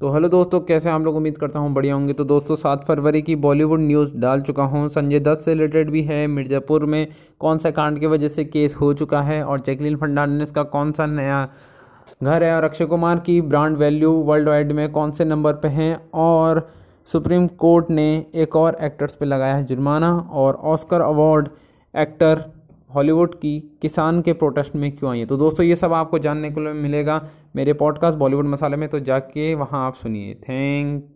तो हेलो दोस्तों, कैसे हम लोग, उम्मीद करता हूँ बढ़िया होंगे। तो दोस्तों 7 फरवरी की बॉलीवुड न्यूज़ डाल चुका हूँ। संजय दत्त से रिलेटेड भी है, मिर्ज़ापुर में कौन सा कांड की वजह से केस हो चुका है, और जैकलिन फर्नांडीज का कौन सा नया घर है, और अक्षय कुमार की ब्रांड वैल्यू वर्ल्ड वाइड में कौन से नंबर पर हैं, और सुप्रीम कोर्ट ने एक और एक्टर्स पर लगाया है जुर्माना, और ऑस्कर अवार्ड एक्टर हॉलीवुड की किसान के प्रोटेस्ट में क्यों आई है। तो दोस्तों ये सब आपको जानने को मिलेगा मेरे पॉडकास्ट बॉलीवुड मसाले में, तो जाके वहाँ आप सुनिए। थैंक